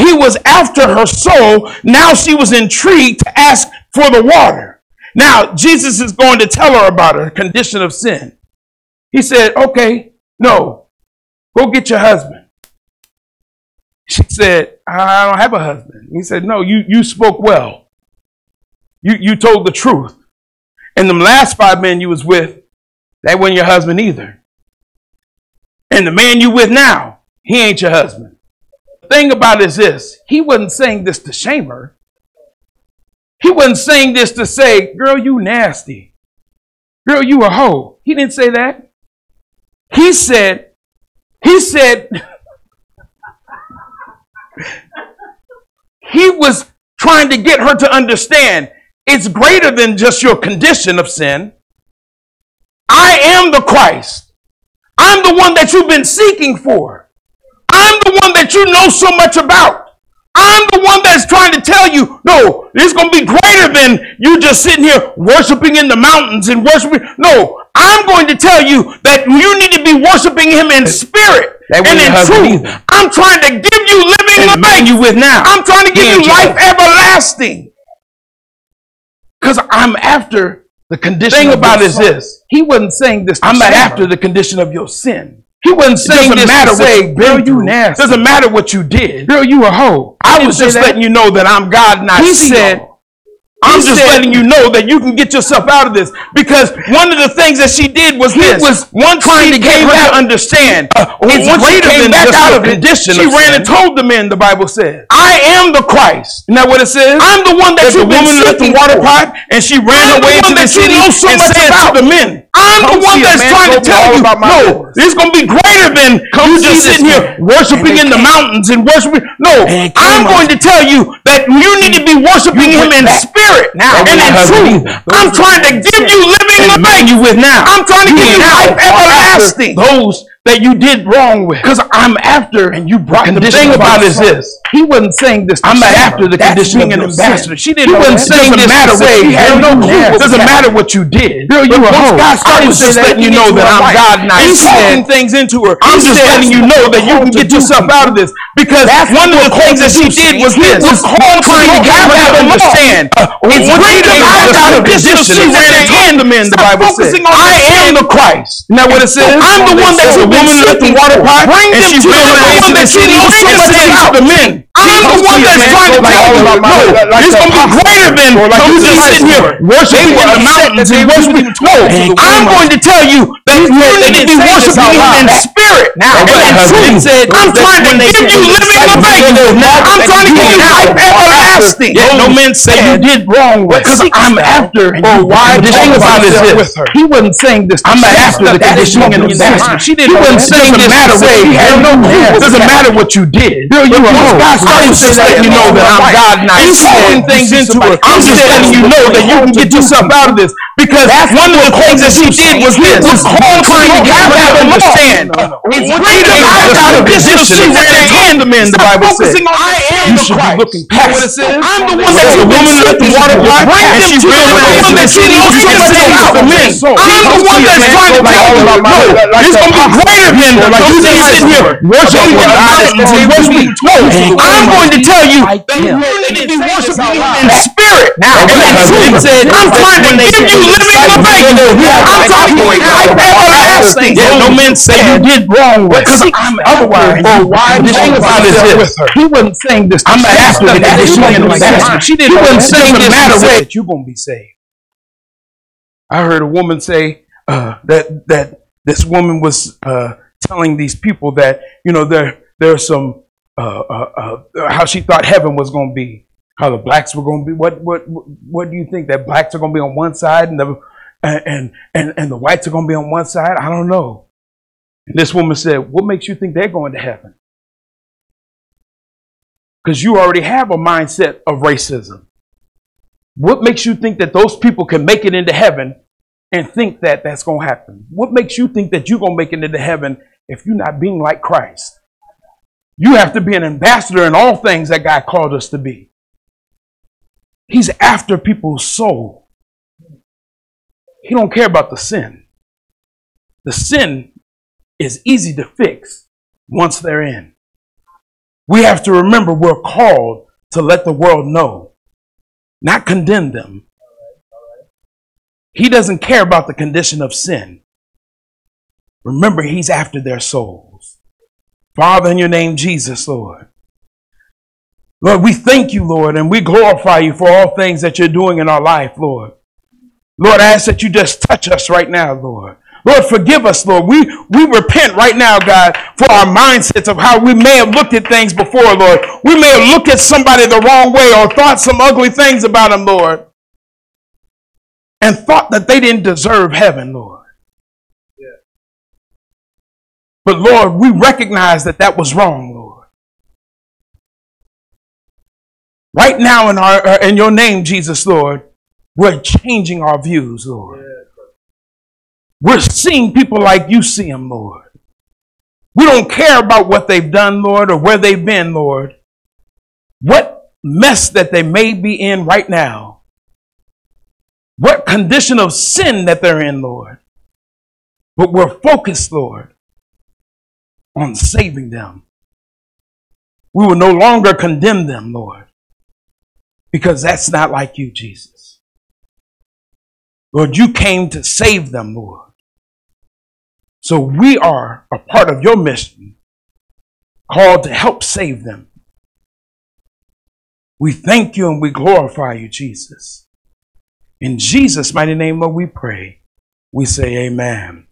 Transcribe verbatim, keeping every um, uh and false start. He was after her soul. Now she was intrigued to ask for the water. Now Jesus is going to tell her about her condition of sin. He said, okay, no, go get your husband. She said, I don't have a husband. He said, no, you, you spoke well. You, you told the truth. And the last five men you was with, that wasn't your husband either. And the man you with now, he ain't your husband. The thing about it is this, he wasn't saying this to shame her. He wasn't saying this to say, girl, you nasty. Girl, you a hoe. He didn't say that. He said, he said, he was trying to get her to understand it's greater than just your condition of sin. I am the Christ. I'm the one that you've been seeking for. I'm the one that you know so much about. I'm the one that's trying to tell you, no, it's going to be greater than you just sitting here worshiping in the mountains and worshiping. No, I'm going to tell you that you need to be worshiping him in spirit. That and in truth, either. I'm trying to give you living and life. You with now. I'm trying to give he you life husband. Everlasting. Because I'm after the condition. The thing of about your is soul. This: he wasn't saying this. To I'm not after the condition of your sin. He wasn't saying this to say, "Girl, you nasty." Doesn't matter what you did. Girl, you a hoe. I, I was just that. letting you know that I'm God, and I he see said. All. I'm he just said, letting you know that you can get yourself out of this, because one of the things that she did was he this. was one trying to get her out, to understand. Uh, it's once she came back out of it, she ran and told the men, the Bible says, I am the Christ. Isn't that what it says? I'm the one that, that you've been seeking for. The woman at the water pot, and she ran I'm away into the city and said to the men, I'm the one that's trying to tell you, no, this is going to be greater than you just sitting here worshiping in the mountains and worshiping. No, I'm going to tell you that you need to be worshiping him in spirit. Now and in truth, I'm trying to give you living life. You with now. I'm trying to give you life everlasting. Those that you did wrong with, because I'm after, and you brought. And the thing about it is this: he wasn't saying this. I'm not after the conditioning and ambassador. She didn't. He wasn't saying this. He had no clue. Doesn't matter what you did. Girl, you a hoe. I was just letting you know that I'm God, and I'm saying things into her. I'm just letting you know that you can get yourself out of this. Because that's one of the things that she did was this. She was trying to get her to understand. It's greater than the condition. She ran and told the men, the Bible says, I am the Christ. Isn't that what it says? I'm the one that you've been seeking for. Bring them to the one that she knows so much about the men. I'm the one that's trying to tell you, no, it's going to be greater than you just sitting here worshiping in the mountains and worshiping. No, I'm going to tell you that you need to be worshiping in spirit. Now, and truth, I'm trying to give you living the faith. I'm trying to give you life everlasting. Yet no man say you did wrong with. Because I'm after. Or why the thing about it is this: he wasn't saying this. I'm not after the conditioning and ambassador. She didn't. He wasn't saying this. Doesn't matter what you did. Doesn't matter what you did. Girl, you a hoe. I was just letting you know that I'm God, and I'm saying things into it. I'm just letting you know that you can get yourself out of this. Because that's one of the things that she did was this. She was trying to get her to understand. It's greater than the condition. She ran and told the men, the Bible says, I am the Christ. I'm the one that you woman at the water pot, and she realized that she knows so much about the men. I'm the one that's trying to tell you, no, it's going to be greater than those that sit here worshiping the mountains and worshiping toes. I'm going to tell you that you need to be worshiping in spirit. Now, I'm trying to give you living the faith. I'm talking about life everlasting. No men say you did wrong with her. Otherwise, the thing about it is this: he wasn't saying this. I'm not asking that conditioning and ambassador. She didn't. He wasn't saying this. Matter what, you're gonna be saved. I heard a woman say uh, that that this woman was uh, telling these people that, you know, there there's some uh, uh, uh, how she thought heaven was gonna be. How the blacks were going to be? What what what do you think, that blacks are going to be on one side and the and and and the whites are going to be on one side? I don't know. And this woman said, "What makes you think they're going to heaven? Because you already have a mindset of racism. What makes you think that those people can make it into heaven and think that that's going to happen? What makes you think that you're going to make it into heaven if you're not being like Christ? You have to be an ambassador in all things that God called us to be." He's after people's soul. He don't care about the sin. The sin is easy to fix once they're in. We have to remember we're called to let the world know, not condemn them. He doesn't care about the condition of sin. Remember, he's after their souls. Father, in your name, Jesus, Lord. Lord, we thank you, Lord, and we glorify you for all things that you're doing in our life, Lord. Lord, I ask that you just touch us right now, Lord. Lord, forgive us, Lord. We we repent right now, God, for our mindsets of how we may have looked at things before, Lord. We may have looked at somebody the wrong way or thought some ugly things about them, Lord, and thought that they didn't deserve heaven, Lord. Yeah. But, Lord, we recognize that that was wrong, Lord. Right now in our uh, in your name, Jesus, Lord, we're changing our views, Lord. Yeah. We're seeing people like you see them, Lord. We don't care about what they've done, Lord, or where they've been, Lord. What mess that they may be in right now. What condition of sin that they're in, Lord. But we're focused, Lord, on saving them. We will no longer condemn them, Lord, because that's not like you, Jesus. Lord, you came to save them, Lord. So we are a part of your mission, called to help save them. We thank you and we glorify you, Jesus. In Jesus' mighty name, Lord, we pray. We say amen.